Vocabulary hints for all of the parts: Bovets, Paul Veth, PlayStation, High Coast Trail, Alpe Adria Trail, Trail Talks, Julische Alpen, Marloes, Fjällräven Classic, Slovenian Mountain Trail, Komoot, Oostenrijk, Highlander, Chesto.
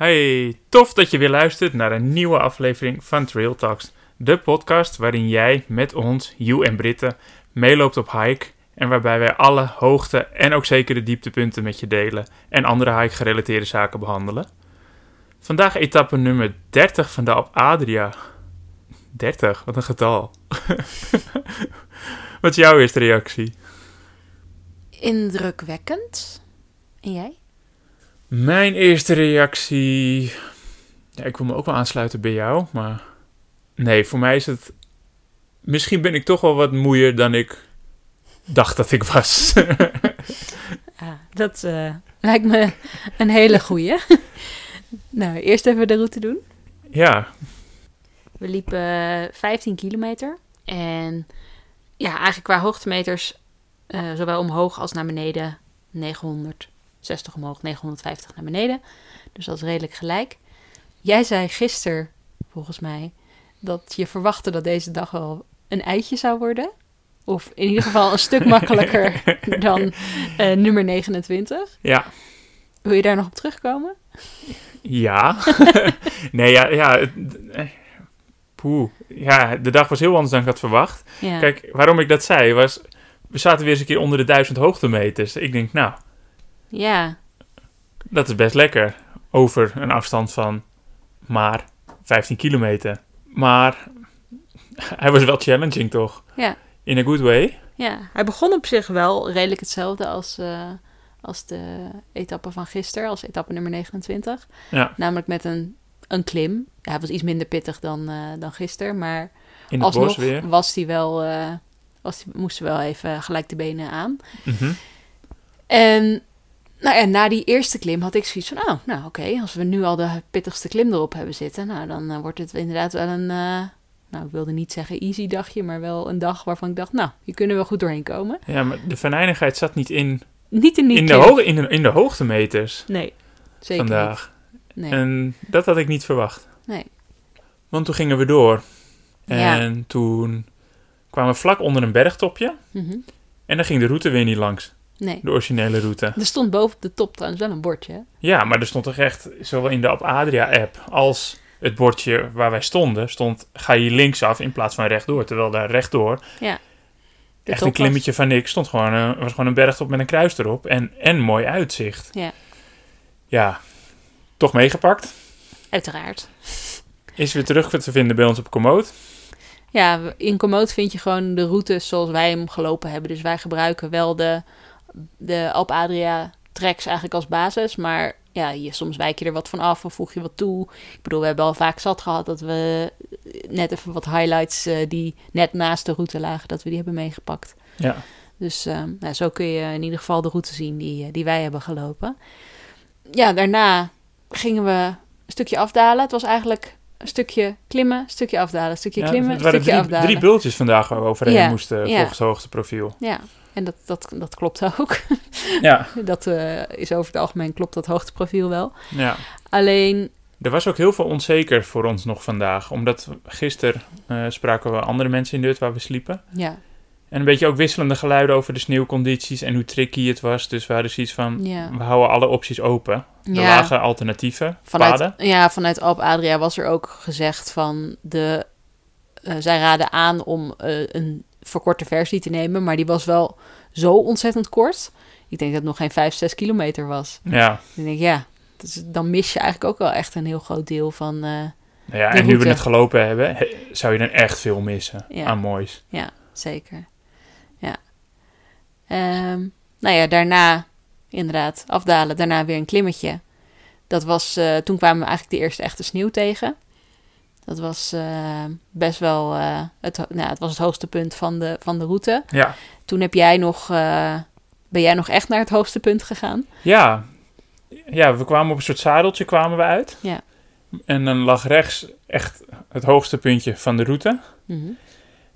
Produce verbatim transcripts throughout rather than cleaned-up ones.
Hey, tof dat je weer luistert naar een nieuwe aflevering van Trail Talks. De podcast waarin jij met ons, Hugh en Britten, meeloopt op hike. En waarbij wij alle hoogte en ook zeker de dieptepunten met je delen. En andere hike gerelateerde zaken behandelen. Vandaag etappe nummer dertig van de Alpe Adria. dertig, wat een getal. Wat is jouw eerste reactie? Indrukwekkend. En jij? Mijn eerste reactie... Ja, ik wil me ook wel aansluiten bij jou, maar... Nee, voor mij is het... Misschien ben ik toch wel wat moeier dan ik dacht dat ik was. Ja, dat uh, lijkt me een hele goeie. Nou, eerst even de route doen. Ja. We liepen vijftien kilometer. En ja, eigenlijk qua hoogtemeters... Uh, zowel omhoog als naar beneden negenhonderdzestig omhoog, negenhonderdvijftig naar beneden. Dus dat is redelijk gelijk. Jij zei gisteren, volgens mij, dat je verwachtte dat deze dag wel een eitje zou worden. Of in ieder geval een stuk makkelijker dan uh, nummer negenentwintig. Ja. Wil je daar nog op terugkomen? Ja. nee, ja... ja het, poeh. Ja, de dag was heel anders dan ik had verwacht. Ja. Kijk, waarom ik dat zei was... We zaten weer eens een keer onder de duizend hoogtemeters. Ik denk, nou... Ja. Dat is best lekker. Over een afstand van maar vijftien kilometer. Maar hij was wel challenging, toch? Ja. In a good way. Ja, hij begon op zich wel redelijk hetzelfde als, uh, als de etappe van gisteren. Als etappe nummer negenentwintig. Ja. Namelijk met een, een klim. Ja, hij was iets minder pittig dan, uh, dan gisteren. Maar in het bos weer was hij wel... Uh, Was, moesten wel even gelijk de benen aan. Mm-hmm. En, nou ja, na die eerste klim had ik zoiets van... Oh, nou oké, okay, als we nu al de pittigste klim erop hebben zitten... Nou, dan uh, wordt het inderdaad wel een... Uh, nou, ik wilde niet zeggen easy dagje... Maar wel een dag waarvan ik dacht... Nou, hier kunnen we goed doorheen komen. Ja, maar de venijnigheid zat niet in... Niet in die in de, ho- in de, in de hoogtemeters. Nee, zeker vandaag niet. Nee. En dat had ik niet verwacht. Nee. Want toen gingen we door. En ja. toen... kwamen vlak onder een bergtopje. Mm-hmm. En dan ging de route weer niet langs. Nee. De originele route. Er stond boven op de top trouwens wel een bordje. Hè? Ja, maar er stond toch echt, zowel in de Alpe Adria-app als het bordje waar wij stonden, stond ga je linksaf in plaats van rechtdoor. Terwijl daar rechtdoor, ja, echt een klimmetje was. Van niks, stond gewoon een, was gewoon een bergtop met een kruis erop. En, en mooi uitzicht. Ja. Ja, toch meegepakt. Uiteraard. Is weer terug te vinden bij ons op Komoot. Ja, in Komoot vind je gewoon de routes zoals wij hem gelopen hebben. Dus wij gebruiken wel de, de Alpe Adria tracks eigenlijk als basis. Maar ja, je, soms wijk je er wat van af of voeg je wat toe. Ik bedoel, we hebben al vaak zat gehad dat we net even wat highlights uh, die net naast de route lagen, dat we die hebben meegepakt. Ja. Dus uh, nou, zo kun je in ieder geval de route zien die, die wij hebben gelopen. Ja, daarna gingen we een stukje afdalen. Het was eigenlijk... Een stukje klimmen, stukje afdalen, stukje ja, klimmen, stukje drie, afdalen. Het waren drie bultjes vandaag waar we overheen ja, moesten ja. volgens het hoogteprofiel. Ja, en dat, dat, dat klopt ook. Ja. Dat uh, is over het algemeen, klopt dat hoogteprofiel wel. Ja. Alleen... Er was ook heel veel onzeker voor ons nog vandaag. Omdat gisteren uh, spraken we andere mensen in de hut waar we sliepen. Ja. En een beetje ook wisselende geluiden over de sneeuwcondities en hoe tricky het was. Dus we hadden zoiets van, ja. we houden alle opties open. Er ja. lagen alternatieven, vanuit, paden. Ja, vanuit Alpe Adria was er ook gezegd van, de, uh, zij raden aan om uh, een verkorte versie te nemen. Maar die was wel zo ontzettend kort. Ik denk dat het nog geen vijf, zes kilometer was. Ja. Ik denk, ja, dus dan mis je eigenlijk ook wel echt een heel groot deel van uh, nou ja, en nu we het gelopen hebben, he, zou je dan echt veel missen ja. aan moois. Ja, zeker. Ja. Um, nou ja, daarna inderdaad afdalen. Daarna weer een klimmetje. Dat was, uh, toen kwamen we eigenlijk de eerste echte sneeuw tegen. Dat was uh, best wel... Uh, het, nou, het was het hoogste punt van de, van de route. Ja. Toen heb jij nog, uh, ben jij nog echt naar het hoogste punt gegaan? Ja. Ja, we kwamen op een soort zadeltje kwamen we uit. Ja. En dan lag rechts echt het hoogste puntje van de route. Mm-hmm.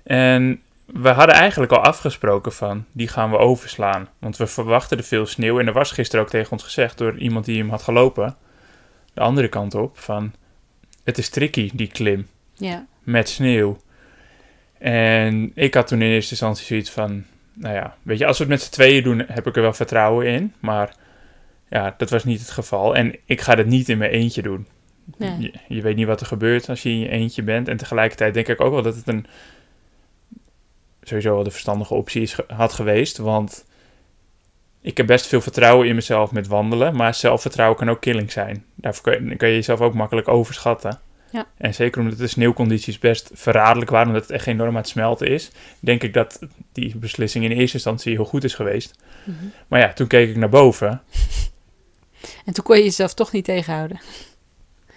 En... We hadden eigenlijk al afgesproken van, die gaan we overslaan. Want we verwachten er veel sneeuw. En er was gisteren ook tegen ons gezegd door iemand die hem had gelopen. De andere kant op, van, het is tricky die klim. Ja. Met sneeuw. En ik had toen in eerste instantie zoiets van, nou ja, weet je, als we het met z'n tweeën doen, heb ik er wel vertrouwen in. Maar ja, dat was niet het geval. En ik ga dat niet in mijn eentje doen. Nee. Je, je weet niet wat er gebeurt als je in je eentje bent. En tegelijkertijd denk ik ook wel dat het een sowieso wel de verstandige optie is, had geweest. Want ik heb best veel vertrouwen in mezelf met wandelen. Maar zelfvertrouwen kan ook killing zijn. Daarvoor kun je, kun je jezelf ook makkelijk overschatten. Ja. En zeker omdat de sneeuwcondities best verraderlijk waren, omdat het echt enorm aan het smelten is, denk ik dat die beslissing in eerste instantie heel goed is geweest. Mm-hmm. Maar ja, toen keek ik naar boven. En toen kon je jezelf toch niet tegenhouden.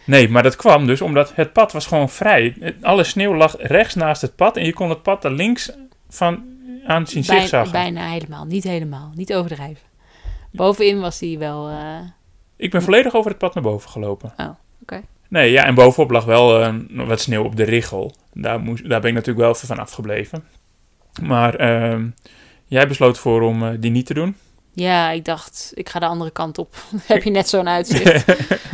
Nee, maar dat kwam dus omdat het pad was gewoon vrij. Alle sneeuw lag rechts naast het pad en je kon het pad er links van aan zien Bij, zigzaggen. Bijna helemaal, niet helemaal, niet overdrijven. Bovenin was hij wel... Uh... Ik ben volledig over het pad naar boven gelopen. Oh, oké. Okay. Nee, ja, en bovenop lag wel uh, wat sneeuw op de richel. Daar, moest, daar ben ik natuurlijk wel even van afgebleven. Maar uh, jij besloot voor om uh, die niet te doen? Ja, ik dacht, ik ga de andere kant op. Dan heb je net zo'n uitzicht.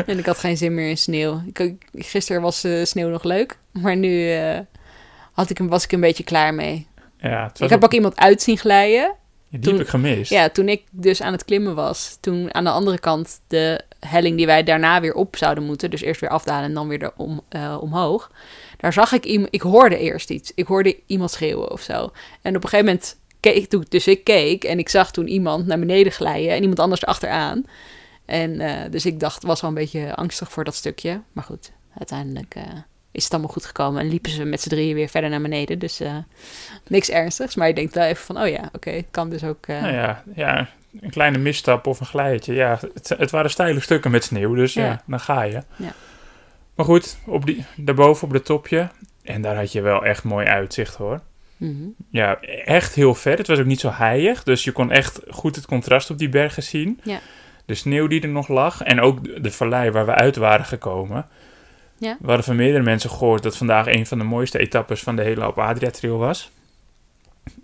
En ik had geen zin meer in sneeuw. Ik, gisteren was uh, sneeuw nog leuk, maar nu uh, had ik, was ik een beetje klaar mee. Ja, ik heb ook, ook iemand uit zien glijden. Ja, die toen, heb ik gemist. Ja, toen ik dus aan het klimmen was, toen aan de andere kant de helling die wij daarna weer op zouden moeten, dus eerst weer afdalen en dan weer om, uh, omhoog. Daar zag ik iemand, ik hoorde eerst iets. Ik hoorde iemand schreeuwen of zo. En op een gegeven moment keek ik, dus ik keek en ik zag toen iemand naar beneden glijden en iemand anders erachteraan. En uh, dus ik dacht, was wel een beetje angstig voor dat stukje. Maar goed, uiteindelijk uh, is het allemaal goed gekomen en liepen ze met z'n drieën weer verder naar beneden. Dus uh, niks ernstigs, maar je denkt wel even van, oh ja, oké, okay, het kan dus ook... Uh, nou ja, ja. Een kleine misstap of een glijtje. Ja, het, het waren steile stukken met sneeuw, dus ja, ja dan ga je. Ja. Maar goed, op die, daarboven op de topje. En daar had je wel echt mooi uitzicht, hoor. Mm-hmm. Ja, echt heel ver. Het was ook niet zo heilig, dus je kon echt goed het contrast op die bergen zien. Ja. De sneeuw die er nog lag en ook de vallei waar we uit waren gekomen. Ja. We hadden van meerdere mensen gehoord dat vandaag een van de mooiste etappes van de hele Alpe Adria Trail was.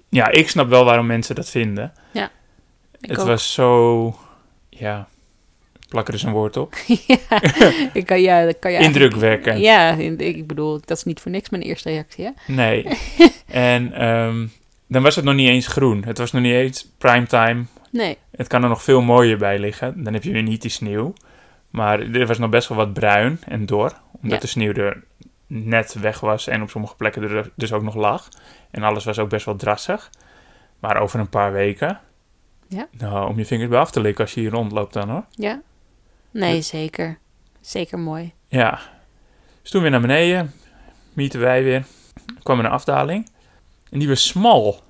Ja, ik snap wel waarom mensen dat vinden. Ja. Ik het ook. Was zo, ja, plak er eens een woord op. ja, ik kan, ja, dat kan je indrukwekkend. Ja, ik bedoel, dat is niet voor niks mijn eerste reactie, hè? Nee. en um, dan was het nog niet eens groen. Het was nog niet eens primetime. Nee. Het kan er nog veel mooier bij liggen. Dan heb je weer niet die sneeuw. Maar er was nog best wel wat bruin en dor. Omdat ja. de sneeuw er net weg was en op sommige plekken er dus ook nog lag. En alles was ook best wel drassig. Maar over een paar weken... Ja. Nou, om je vingers bij af te likken als je hier rondloopt dan, hoor. Ja. Nee, dus... zeker. Zeker mooi. Ja. Dus toen weer naar beneden. Mieten wij weer. Kwam er een afdaling. En die was smal.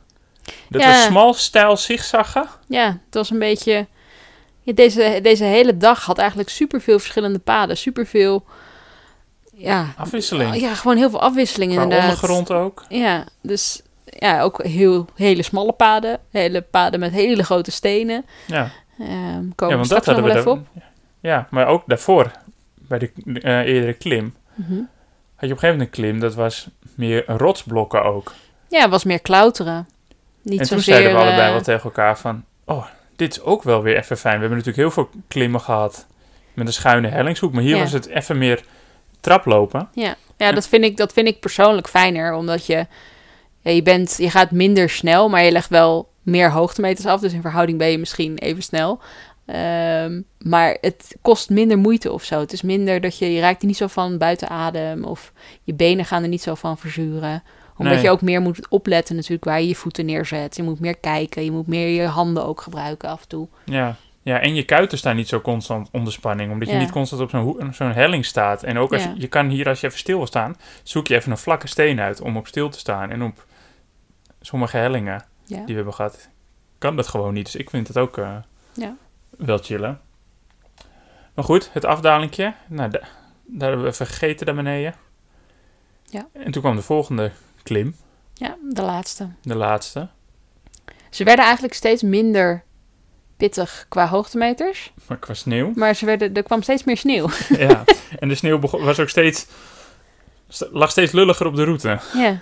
Dat ja. was smal, stijl, zigzaggen. Ja, het was een beetje... Ja, deze, deze hele dag had eigenlijk superveel verschillende paden. Superveel... Ja. Afwisseling. Ja, gewoon heel veel afwisseling qua inderdaad. Ondergrond ook. Ja, dus... Ja, ook heel, hele smalle paden. Hele paden met hele grote stenen. Ja, um, komen ja, straks nog wel even op. Ja, maar ook daarvoor, bij de uh, eerdere klim, mm-hmm. had je op een gegeven moment een klim, dat was meer rotsblokken ook. Ja, het was meer klauteren. Niet en zozeer, toen zeiden we allebei uh, wel tegen elkaar van, oh, dit is ook wel weer even fijn. We hebben natuurlijk heel veel klimmen gehad met een schuine hellingshoek, maar hier ja. was het even meer traplopen. Ja, ja en, dat, vind ik, dat vind ik persoonlijk fijner, omdat je... Ja, je, bent, je gaat minder snel, maar je legt wel meer hoogtemeters af. Dus in verhouding ben je misschien even snel. Um, maar het kost minder moeite of zo. Het is minder dat je... Je raakt er niet zo van buiten adem. Of je benen gaan er niet zo van verzuren. Omdat nee. je ook meer moet opletten natuurlijk waar je je voeten neerzet. Je moet meer kijken. Je moet meer je handen ook gebruiken af en toe. Ja, ja en je kuiten staan niet zo constant onder spanning. Omdat ja. je niet constant op zo'n, ho- zo'n helling staat. En ook als ja. je, je kan hier, als je even stil wil staan... zoek je even een vlakke steen uit om op stil te staan en op... Sommige hellingen ja. die we hebben gehad, kan dat gewoon niet. Dus ik vind het ook uh, ja. wel chillen. Maar goed, het afdalingje. Nou, da- daar hebben we vergeten daar beneden. Ja. En toen kwam de volgende klim. Ja, de laatste. De laatste. Ze werden eigenlijk steeds minder pittig qua hoogtemeters. Maar qua sneeuw. Maar ze werden, er kwam steeds meer sneeuw. ja, en de sneeuw begon, was ook steeds, lag steeds lulliger op de route. Ja.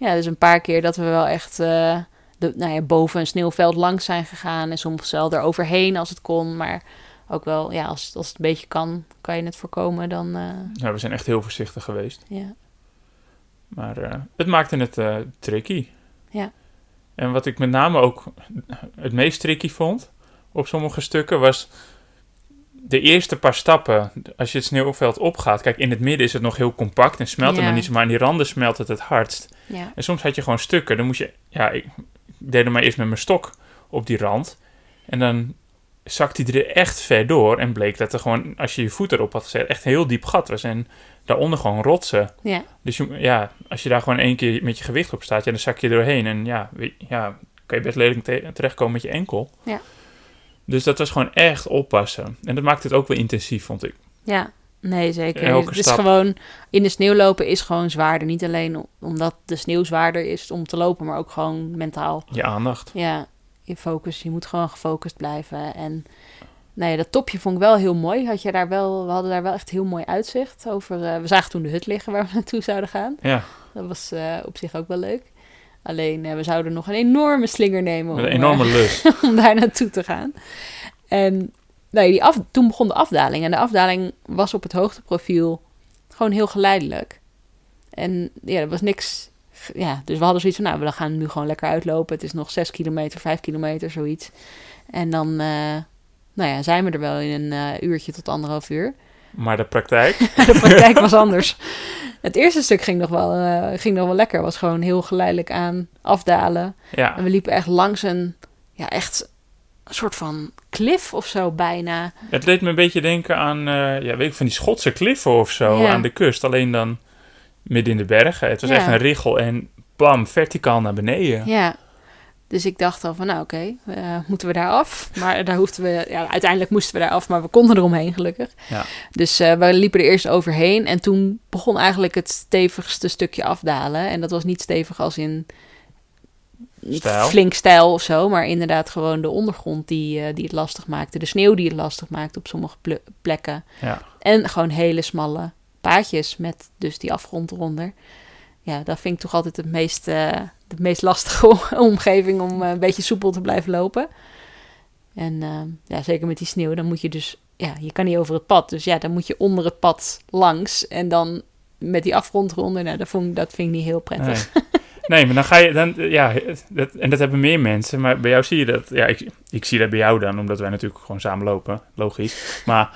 Ja, dus een paar keer dat we wel echt uh, de, nou ja, boven een sneeuwveld langs zijn gegaan. En soms wel er overheen als het kon. Maar ook wel, ja, als, als het een beetje kan, kan je het voorkomen. Dan, uh... ja, we zijn echt heel voorzichtig geweest. Ja. Maar uh, het maakte het uh, tricky. Ja. En wat ik met name ook het meest tricky vond op sommige stukken was de eerste paar stappen, als je het sneeuwveld opgaat... Kijk, in het midden is het nog heel compact en smelt het ja. nog niet... maar in die randen smelt het het hardst. Ja. En soms had je gewoon stukken. Dan moest je... Ja, ik deed hem maar eerst met mijn stok op die rand. En dan zakte hij er echt ver door. En bleek dat er gewoon, als je je voet erop had gezet... echt een heel diep gat was. En daaronder gewoon rotsen. Ja. Dus je, ja, als je daar gewoon één keer met je gewicht op staat... Ja, dan zak je doorheen. En ja, ja kan je best lelijk te- terechtkomen met je enkel. Ja. Dus dat was gewoon echt oppassen. En dat maakte het ook wel intensief, vond ik. Ja, nee, zeker. Elke het is stap. Gewoon, in de sneeuw lopen is gewoon zwaarder. Niet alleen omdat de sneeuw zwaarder is om te lopen, maar ook gewoon mentaal. Je aandacht. Ja, je focus. Je moet gewoon gefocust blijven. En nou ja, dat topje vond ik wel heel mooi. Had je daar wel, we hadden daar wel echt heel mooi uitzicht over. Uh, we zagen toen de hut liggen waar we naartoe zouden gaan. Ja. Dat was uh, op zich ook wel leuk. Alleen, we zouden nog een enorme slinger nemen... Om, een enorme uh, lust. om daar naartoe te gaan. En nee, die af, toen begon de afdaling. En de afdaling was op het hoogteprofiel gewoon heel geleidelijk. En ja, er was niks... Ja, dus we hadden zoiets van... Nou, we gaan nu gewoon lekker uitlopen. Het is nog zes kilometer, vijf kilometer, zoiets. En dan uh, nou ja, zijn we er wel in een uh, uurtje tot anderhalf uur. Maar de praktijk? De praktijk was anders. Het eerste stuk ging nog wel, uh, ging nog wel lekker. Was gewoon heel geleidelijk aan afdalen. Ja. En we liepen echt langs een, ja, echt een soort van klif of zo bijna. Het deed me een beetje denken aan, uh, ja, weet ik, van die Schotse kliffen of zo ja. aan de kust. Alleen dan midden in de bergen. Het was ja. echt een richel en bam, verticaal naar beneden. Ja. Dus ik dacht al van, nou oké, okay, uh, moeten we daar af? Maar daar hoefden we, ja, uiteindelijk moesten we daar af, maar we konden eromheen gelukkig. Ja. Dus uh, we liepen er eerst overheen en toen begon eigenlijk het stevigste stukje afdalen. En dat was niet stevig als in stijl. Flink stijl of zo, maar inderdaad gewoon de ondergrond die, uh, die het lastig maakte. De sneeuw die het lastig maakte op sommige ple- plekken. Ja. En gewoon hele smalle paadjes met dus die afgrond eronder. Ja, dat vind ik toch altijd het meest... Uh, de meest lastige omgeving om een beetje soepel te blijven lopen. En uh, ja, zeker met die sneeuw, dan moet je dus... Ja, je kan niet over het pad, dus ja, dan moet je onder het pad langs. En dan met die afgrond eronder, nou, dat, vond, dat vind ik niet heel prettig. Nee, nee maar dan ga je... dan ja dat, en dat hebben meer mensen, maar bij jou zie je dat... Ja, ik, ik zie dat bij jou dan, omdat wij natuurlijk gewoon samen lopen, logisch. Maar...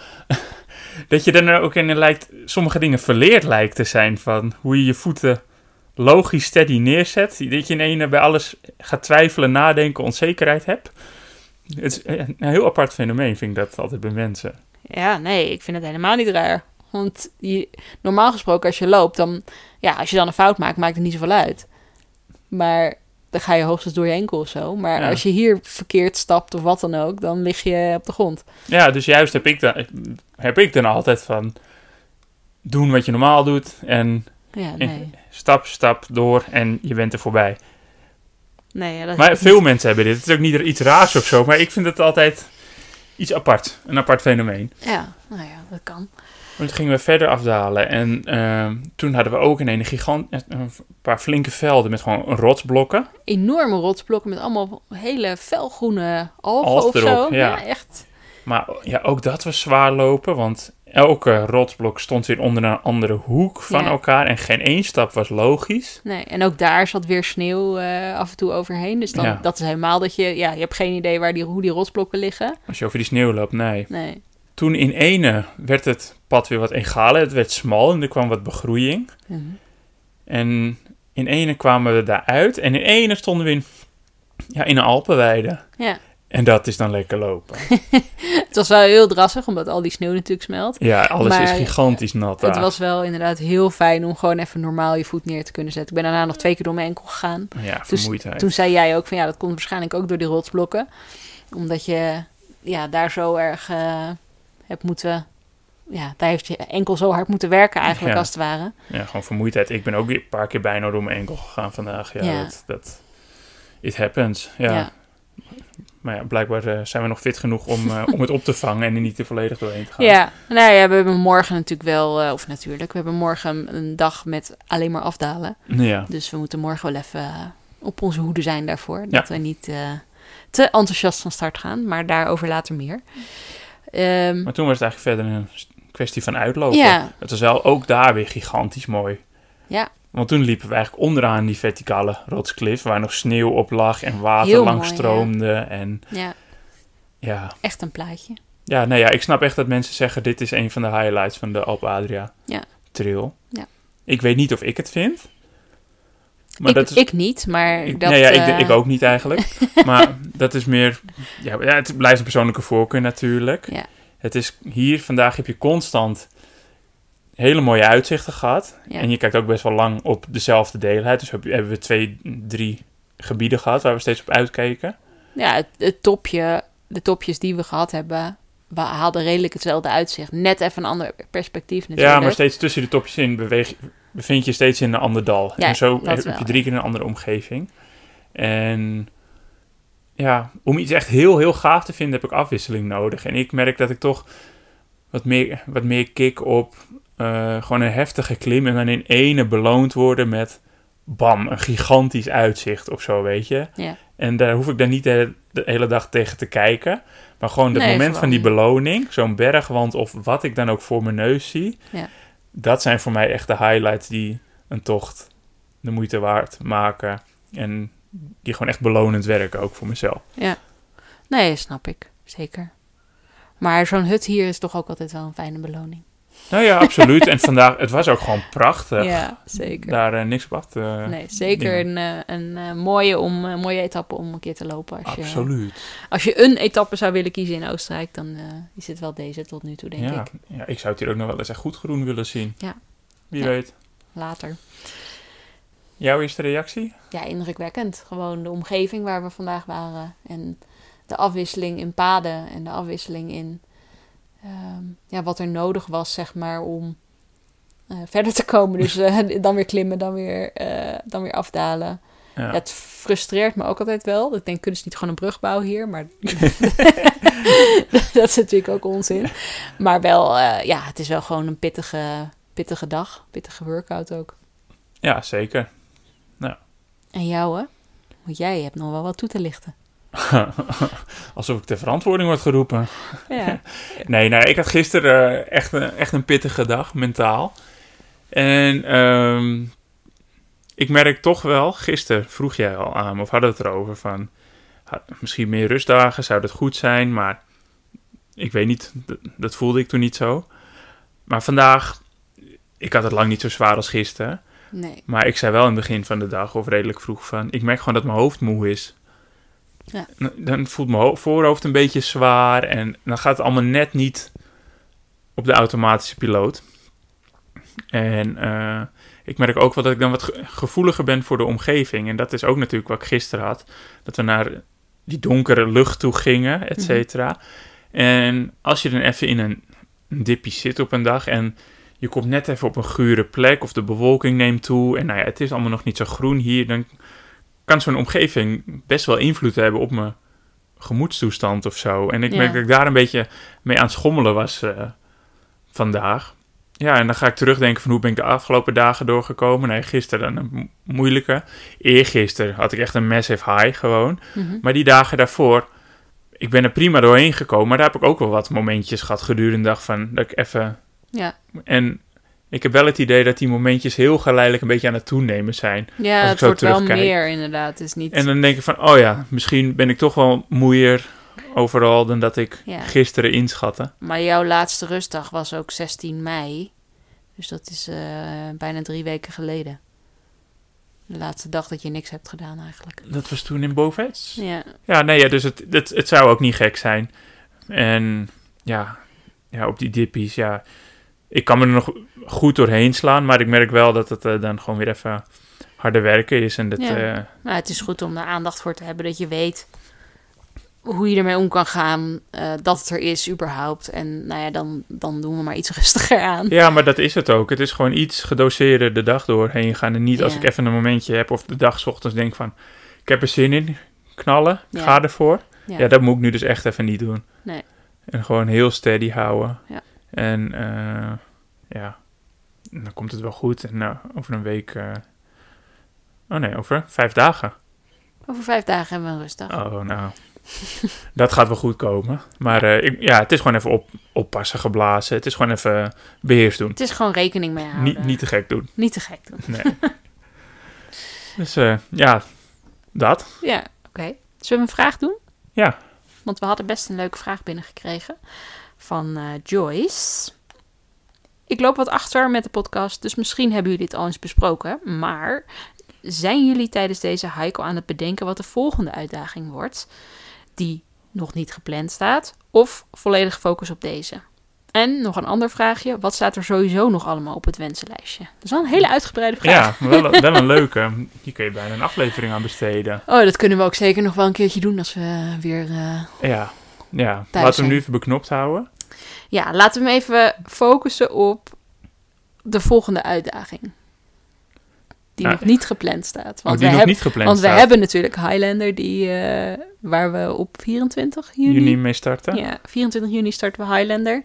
dat je dan ook in lijkt... Sommige dingen verleerd lijkt te zijn van hoe je je voeten... logisch steady neerzet. Dat je in ene bij alles gaat twijfelen, nadenken, onzekerheid hebt. Het is een heel apart fenomeen, vind ik dat altijd bij mensen. Ja, nee, ik vind het helemaal niet raar. Want je, normaal gesproken als je loopt, dan, ja, als je dan een fout maakt, maakt het niet zoveel uit. Maar dan ga je hoogstens door je enkel of zo. Maar ja. als je hier verkeerd stapt of wat dan ook, dan lig je op de grond. Ja, dus juist heb ik dan, heb ik dan altijd van doen wat je normaal doet en... Ja, nee. Stap, stap, door en je bent er voorbij. Nee, ja, dat maar veel niet... mensen hebben dit. Het is ook niet iets raars of zo, maar ik vind het altijd iets apart. Een apart fenomeen. Ja, nou ja, dat kan. En toen gingen we verder afdalen en uh, toen hadden we ook in een gigant, een paar flinke velden met gewoon rotsblokken. Enorme rotsblokken met allemaal hele felgroene algen Alf erop, of zo. Ja. ja, echt. Maar ja, ook dat was zwaar lopen, want... Elke rotsblok stond weer onder een andere hoek van ja. elkaar. En geen één stap was logisch. Nee, en ook daar zat weer sneeuw uh, af en toe overheen. Dus dan, ja. dat is helemaal dat je... Ja, je hebt geen idee waar die, hoe die rotsblokken liggen. Als je over die sneeuw loopt, nee. nee. Toen in ene werd het pad weer wat egaler. Het werd smal en er kwam wat begroeiing. Mm-hmm. En in ene kwamen we daaruit. En in ene stonden we in, ja, in een Alpenweide. Ja. En dat is dan lekker lopen. Het was wel heel drassig, omdat al die sneeuw natuurlijk smelt. Ja, alles maar is gigantisch nat daar. Het was wel inderdaad heel fijn om gewoon even normaal je voet neer te kunnen zetten. Ik ben daarna nog twee keer door mijn enkel gegaan. Ja, vermoeidheid. Toen, toen zei jij ook van ja, dat komt waarschijnlijk ook door die rotsblokken. Omdat je ja, daar zo erg uh, hebt moeten... Ja, daar heeft je enkel zo hard moeten werken eigenlijk ja. als het ware. Ja, gewoon vermoeidheid. Ik ben ook weer een paar keer bijna door mijn enkel gegaan vandaag. Ja, ja. Dat, dat, it happens. Ja. ja. Maar ja, blijkbaar uh, zijn we nog fit genoeg om, uh, om het op te vangen en er niet te volledig doorheen te gaan. Ja, nou ja, we hebben morgen natuurlijk wel, uh, of natuurlijk, we hebben morgen een dag met alleen maar afdalen. Ja. Dus we moeten morgen wel even op onze hoede zijn daarvoor. Dat ja. we niet uh, te enthousiast van start gaan, maar daarover later meer. Um, maar toen was het eigenlijk verder een kwestie van uitlopen. Ja. Het was wel ook daar weer gigantisch mooi. Ja. Want toen liepen we eigenlijk onderaan die verticale rotsklif... waar nog sneeuw op lag en water heel langs mooi, stroomde. Ja. En, ja. ja. Echt een plaatje. Ja, nou ja, ik snap echt dat mensen zeggen... dit is een van de highlights van de Alpe Adria ja. Trail. Ja. Ik weet niet of ik het vind. Maar ik, dat is, ik niet, maar... Ik, dat, nou ja, uh... ik, ik ook niet eigenlijk. Maar dat is meer... Ja, het blijft een persoonlijke voorkeur natuurlijk. Ja. Het is hier, vandaag heb je constant... hele mooie uitzichten gehad. Ja. En je kijkt ook best wel lang op dezelfde delen. Dus hebben we twee, drie gebieden gehad... waar we steeds op uitkeken. Ja, het, het topje... De topjes die we gehad hebben, we haalden redelijk hetzelfde uitzicht. Net even een ander perspectief natuurlijk. Ja, maar steeds tussen de topjes in beweeg, bevind je steeds in een ander dal. Ja, en zo heb wel. Je drie keer een andere omgeving. En ja, om iets echt heel, heel gaaf te vinden heb ik afwisseling nodig. En ik merk dat ik toch wat meer, wat meer kick op uh, gewoon een heftige klim. En dan in ene beloond worden met, bam, een gigantisch uitzicht of zo, weet je. Ja. En daar hoef ik dan niet de, de hele dag tegen te kijken. Maar gewoon het nee, moment gewoon. van die beloning, zo'n bergwand of wat ik dan ook voor mijn neus zie. Ja. Dat zijn voor mij echt de highlights die een tocht de moeite waard maken. En die gewoon echt belonend werken, ook voor mezelf. Ja, nee, snap ik. Zeker. Maar zo'n hut hier is toch ook altijd wel een fijne beloning. Nou ja, absoluut. En vandaag, het was ook gewoon prachtig. Ja, zeker. Daar uh, niks op af te... Nee, zeker een, een, een mooie, om, een mooie etappe om een keer te lopen. Als absoluut. Je, als je een etappe zou willen kiezen in Oostenrijk, dan uh, is het wel deze tot nu toe, denk ja, ik. Ja, ik zou het hier ook nog wel eens echt goed groen willen zien. Ja. Wie ja. weet. Later. Jouw eerste reactie? Ja, indrukwekkend. Gewoon de omgeving waar we vandaag waren. En de afwisseling in paden en de afwisseling in... Um, ja, wat er nodig was, zeg maar, om uh, verder te komen. Dus uh, dan weer klimmen, dan weer, uh, dan weer afdalen. Ja. Ja, het frustreert me ook altijd wel. Ik denk, kunnen ze niet gewoon een brug bouwen hier? Maar dat is natuurlijk ook onzin. Maar wel, uh, ja, het is wel gewoon een pittige, pittige dag. Pittige workout ook. Ja, zeker. Nou. En jou, hè? Want jij hebt nog wel wat toe te lichten. Alsof ik ter verantwoording word geroepen. Ja. Nee, nou, ik had gisteren echt een, echt een pittige dag, mentaal. En um, ik merk toch wel, gisteren vroeg jij al aan me, of hadden we het erover van... misschien meer rustdagen, zou dat goed zijn, maar ik weet niet, dat, dat voelde ik toen niet zo. Maar vandaag, ik had het lang niet zo zwaar als gisteren. Nee. Maar ik zei wel in het begin van de dag, of redelijk vroeg van... ik merk gewoon dat mijn hoofd moe is. Ja. Dan voelt mijn voorhoofd een beetje zwaar en dan gaat het allemaal net niet op de automatische piloot. En uh, ik merk ook wel dat ik dan wat gevoeliger ben voor de omgeving. En dat is ook natuurlijk wat ik gisteren had. Dat we naar die donkere lucht toe gingen, et cetera. Mm-hmm. En als je dan even in een, een dipje zit op een dag en je komt net even op een gure plek of de bewolking neemt toe. En nou ja, het is allemaal nog niet zo groen hier, dan... kan zo'n omgeving best wel invloed hebben op mijn gemoedstoestand of zo. En ik ja. merk dat ik daar een beetje mee aan het schommelen was uh, vandaag. Ja, en dan ga ik terugdenken van hoe ben ik de afgelopen dagen doorgekomen. Nee, gisteren dan een moeilijke. Eergisteren had ik echt een massive high gewoon. Mm-hmm. Maar die dagen daarvoor, ik ben er prima doorheen gekomen. Maar daar heb ik ook wel wat momentjes gehad gedurende de dag van dat ik even... Ja. En... ik heb wel het idee dat die momentjes heel geleidelijk een beetje aan het toenemen zijn. Ja, het wordt wel meer inderdaad. Is niet... En dan denk ik van, oh ja, misschien ben ik toch wel moeier overal dan dat ik ja. gisteren inschatte. Maar jouw laatste rustdag was ook zestien mei. Dus dat is uh, bijna drie weken geleden. De laatste dag dat je niks hebt gedaan eigenlijk. Dat was toen in Bovets? Ja. Ja, nee, ja, dus het, het, het zou ook niet gek zijn. En ja, ja op die dippies, ja... ik kan me er nog goed doorheen slaan, maar ik merk wel dat het uh, dan gewoon weer even harder werken is. En dat, ja. uh... nou, het is goed om er aandacht voor te hebben, dat je weet hoe je ermee om kan gaan, uh, dat het er is überhaupt. En nou ja, dan, dan doen we maar iets rustiger aan. Ja, maar dat is het ook. Het is gewoon iets gedoseerder de dag doorheen gaan. En niet ja. als ik even een momentje heb of de dag ochtends denk van, ik heb er zin in, knallen, ja. ga ervoor. Ja. ja, dat moet ik nu dus echt even niet doen. Nee. En gewoon heel steady houden. Ja. En uh, ja, dan komt het wel goed. En nou, over een week... Uh... Oh nee, over vijf dagen. Over vijf dagen hebben we een rustdag. Oh, nou. Dat gaat wel goed komen. Maar uh, ik, ja, het is gewoon even op, oppassen geblazen. Het is gewoon even beheers doen. Het is gewoon rekening mee houden. Niet, niet te gek doen. Niet te gek doen. Nee. Dus uh, ja, dat. Ja, oké. Okay. Zullen we een vraag doen? Ja. Want we hadden best een leuke vraag binnengekregen van uh, Joyce. Ik loop wat achter met de podcast, dus misschien hebben jullie dit al eens besproken. Maar zijn jullie tijdens deze hike al aan het bedenken wat de volgende uitdaging wordt? Die nog niet gepland staat of volledig focus op deze? En nog een ander vraagje. Wat staat er sowieso nog allemaal op het wensenlijstje? Dat is wel een hele uitgebreide vraag. Ja, wel, wel een leuke. Hier kun je bijna een aflevering aan besteden. Oh, dat kunnen we ook zeker nog wel een keertje doen als we weer uh, ja, ja. Laten we hem nu even beknopt houden. Ja, laten we hem even focussen op de volgende uitdaging. Die nou, nog niet gepland staat. Want, oh, die nog heb, niet gepland want staat. We hebben natuurlijk Highlander, die, uh, waar we op vierentwintig juni... juni mee starten. Ja, vierentwintig juni starten we Highlander.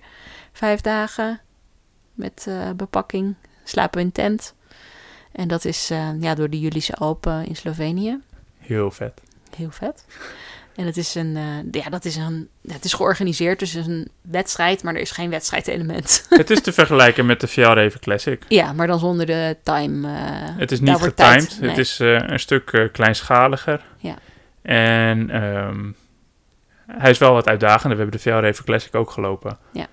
Vijf dagen met uh, bepakking. Slapen we in tent. En dat is uh, ja, door de Julische Alpen in Slovenië. Heel vet. Heel vet. En het is een, uh, ja, dat is een, het is georganiseerd, dus het is een wedstrijd, maar er is geen wedstrijdelement. Het is te vergelijken met de Fjällräven Classic. Ja, maar dan zonder de time. Uh, het is niet getimed, tijd, nee. Het is uh, een stuk uh, kleinschaliger. Ja. En um, hij is wel wat uitdagender. We hebben de Fjällräven Classic ook gelopen. Ja.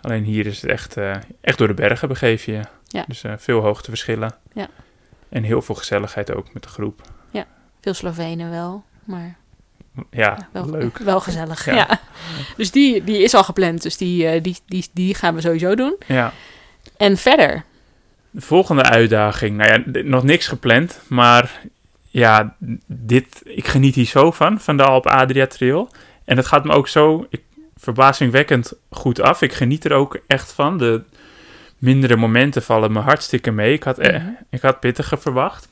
Alleen hier is het echt, uh, echt door de bergen begeef je. Ja. Dus uh, veel hoogteverschillen. Ja. En heel veel gezelligheid ook met de groep. Ja, veel Slovenen wel, maar... Ja, ja, wel leuk. Wel gezellig, ja. ja. Dus die, die is al gepland, dus die, die, die, die gaan we sowieso doen. Ja. En verder? De volgende uitdaging. Nou ja, nog niks gepland, maar ja, dit, ik geniet hier zo van, van de Alpe Adria Trail. En het gaat me ook zo ik, verbazingwekkend goed af. Ik geniet er ook echt van. De mindere momenten vallen me hartstikke mee. Ik had, eh, ik had pittiger verwacht.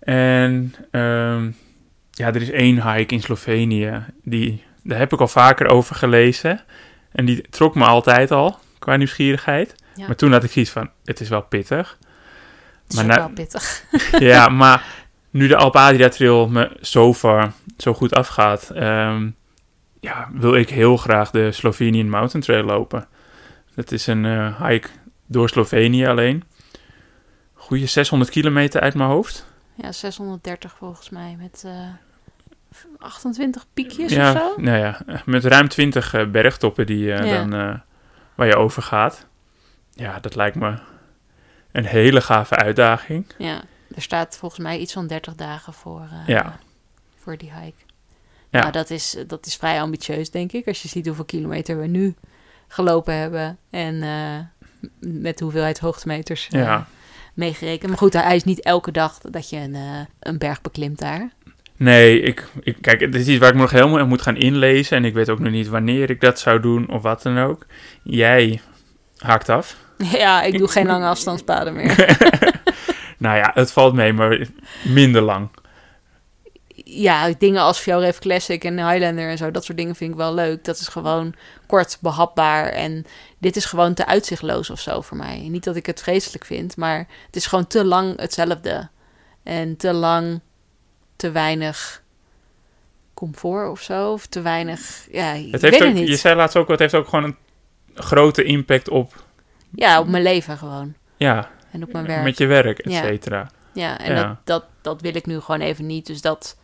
En... Um, Ja, er is één hike in Slovenië, die, daar heb ik al vaker over gelezen. En die trok me altijd al, qua nieuwsgierigheid. Ja. Maar toen had ik zoiets van, het is wel pittig. Het is maar na, wel pittig. Ja, maar nu de Alpe Adria Trail me zo ver, zo goed afgaat... Um, ja, wil ik heel graag de Slovenian Mountain Trail lopen. Dat is een uh, hike door Slovenië alleen. Goeie zeshonderd kilometer uit mijn hoofd. Ja, zeshonderddertig volgens mij, met uh, achtentwintig piekjes ja, of zo. Nou ja, met ruim twintig uh, bergtoppen die, uh, ja. dan, uh, waar je over gaat. Ja, dat lijkt me een hele gave uitdaging. Ja, er staat volgens mij iets van dertig dagen voor, uh, ja. voor die hike. Ja. Nou, dat is, dat is vrij ambitieus, denk ik. Als je ziet hoeveel kilometer we nu gelopen hebben en uh, met de hoeveelheid hoogtemeters... Uh, ja. meegerekend. Maar goed, hij is niet elke dag dat je een, uh, een berg beklimt daar. Nee, ik, ik, kijk, het is iets waar ik me nog helemaal in moet gaan inlezen. En ik weet ook nog niet wanneer ik dat zou doen of wat dan ook. Jij haakt af. Ja, ik doe ik, geen lange afstandspaden meer. Nou ja, het valt mee, maar minder lang. Ja, dingen als Fjällräven Classic en Highlander en zo, dat soort dingen vind ik wel leuk. Dat is gewoon kort, behapbaar en dit is gewoon te uitzichtloos of zo voor mij. Niet dat ik het vreselijk vind, maar het is gewoon te lang hetzelfde. En te lang, te weinig comfort of zo, of te weinig, ja, het ik heeft weet ook, het niet. Je zei laatst ook, het heeft ook gewoon een grote impact op... Ja, op mijn leven gewoon. Ja, en op mijn werk. Met je werk, et cetera. Ja, ja en ja. Dat, dat, dat wil ik nu gewoon even niet, dus dat...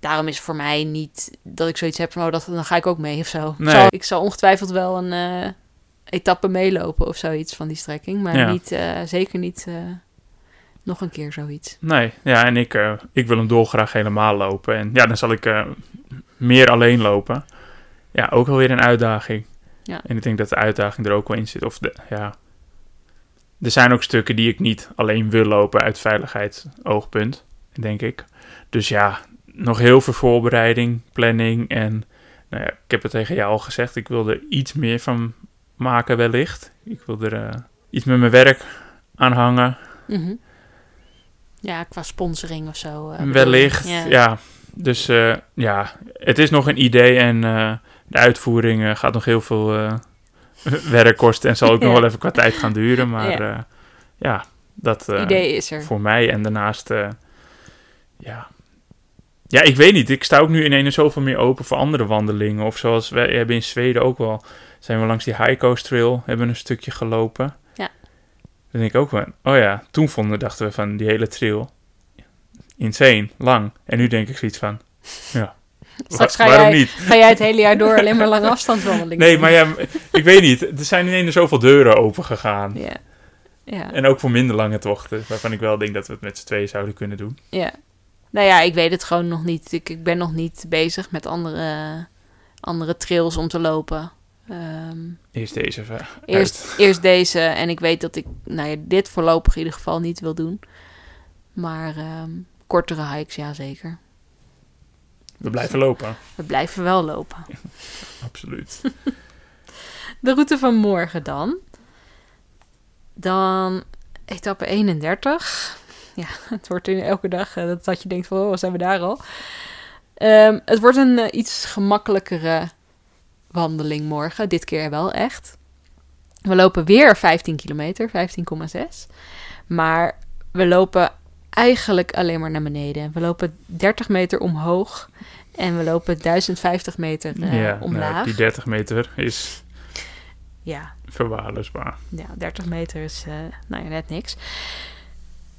Daarom is voor mij niet dat ik zoiets heb van... oh, dat, dan ga ik ook mee of zo. Nee. Zal, ik zal ongetwijfeld wel een uh, etappe meelopen of zoiets van die strekking. Maar ja. niet, uh, zeker niet uh, nog een keer zoiets. Nee, ja, en ik, uh, ik wil hem dolgraag helemaal lopen. En ja, dan zal ik uh, meer alleen lopen. Ja, ook wel weer een uitdaging. Ja. En ik denk dat de uitdaging er ook wel in zit. Of de, ja. Er zijn ook stukken die ik niet alleen wil lopen uit veiligheidsoogpunt, denk ik. Dus ja... Nog heel veel voorbereiding, planning en nou ja, ik heb het tegen jou al gezegd. Ik wil er iets meer van maken wellicht. Ik wil er uh, iets met mijn werk aan hangen. Mm-hmm. Ja, qua sponsoring of zo. Uh, wellicht, ja. ja. Dus uh, ja, het is nog een idee en uh, de uitvoering uh, gaat nog heel veel uh, werk kosten. En zal ook ja. nog wel even qua tijd gaan duren. Maar ja, uh, ja dat uh, idee is er voor mij. En daarnaast, uh, ja... Ja, ik weet niet. Ik sta ook nu ineens zoveel meer open voor andere wandelingen. Of zoals we hebben in Zweden ook wel. Zijn we langs die High Coast Trail, hebben een stukje gelopen. Ja. Dan denk ik ook wel, oh ja, toen vonden, dachten we van die hele trail. Insane, lang. En nu denk ik zoiets van, ja, Straks ga, waarom jij, niet? Ga jij het hele jaar door alleen maar lange afstandswandelingen nee, doen. Maar ja, ik weet niet. Er zijn ineens zoveel deuren open gegaan. Ja. Ja. En ook voor minder lange tochten, waarvan ik wel denk dat we het met z'n tweeën zouden kunnen doen. Ja. Nou ja, ik weet het gewoon nog niet. Ik, ik ben nog niet bezig met andere, andere trails om te lopen. Um, eerst deze even eerst, eerst deze. En ik weet dat ik nou ja, dit voorlopig in ieder geval niet wil doen. Maar um, kortere hikes, ja zeker. We blijven lopen. We blijven wel lopen. Ja, absoluut. De route van morgen dan. Dan etappe eenendertig. Ja, het wordt in elke dag dat, dat je denkt van, oh, zijn we daar al? Um, het wordt een uh, iets gemakkelijkere wandeling morgen. Dit keer wel echt. We lopen weer vijftien kilometer, vijftien komma zes. Maar we lopen eigenlijk alleen maar naar beneden. We lopen dertig meter omhoog en we lopen duizend vijftig meter uh, ja, omlaag. Nou, die dertig meter is... Ja. Verwaarloosbaar. Ja, dertig meter is uh, nou ja, net niks.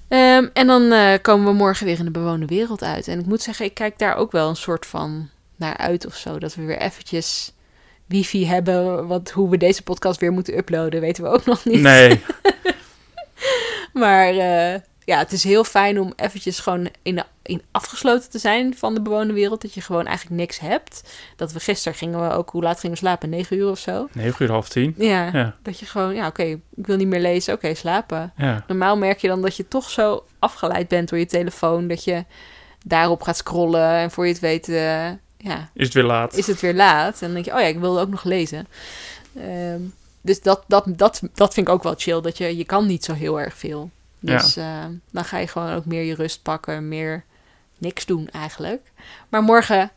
Um, en dan uh, komen we morgen weer in de bewoonde wereld uit. En ik moet zeggen, ik kijk daar ook wel een soort van naar uit of zo. Dat we weer eventjes wifi hebben. Want hoe we deze podcast weer moeten uploaden, weten we ook nog niet. Nee. maar uh, ja, het is heel fijn om eventjes gewoon in, de, in afgesloten te zijn van de bewoonde wereld. Dat je gewoon eigenlijk niks hebt. Dat we gisteren gingen we ook, hoe laat gingen we slapen? Negen uur of zo? Negen uur, half tien. Ja, ja. Dat je gewoon, ja oké, okay, ik wil niet meer lezen. Oké, okay, slapen. Ja. Normaal merk je dan dat je toch zo afgeleid bent door je telefoon. Dat je daarop gaat scrollen en voor je het weet... Uh, ja, is het weer laat? Is het weer laat? En dan denk je, oh ja, ik wilde ook nog lezen. Um, dus dat, dat, dat, dat vind ik ook wel chill. Dat je, je kan niet zo heel erg veel. Dus ja. uh, dan ga je gewoon ook meer je rust pakken. Meer niks doen eigenlijk. Maar morgen,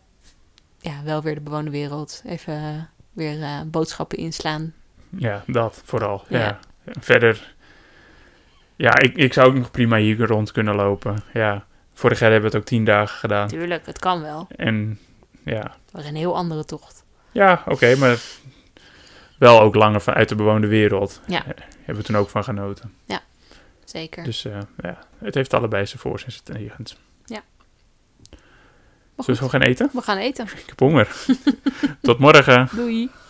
ja, wel weer de bewoonde wereld. Even uh, weer uh, boodschappen inslaan. Ja, dat vooral. Ja. Ja. Verder, ja, ik, ik zou ook nog prima hier rond kunnen lopen. Ja, vorig jaar hebben we het ook tien dagen gedaan. Tuurlijk, het kan wel. En ja. Het was een heel andere tocht. Ja, oké, okay, maar wel ook langer vanuit de bewoonde wereld. Ja. Daar hebben we toen ook van genoten. Ja. Zeker. Dus uh, ja, het heeft allebei zijn voor's en zijn tegens. Ja. Zullen we gaan eten? We gaan eten. Ik heb honger. Tot morgen. Doei.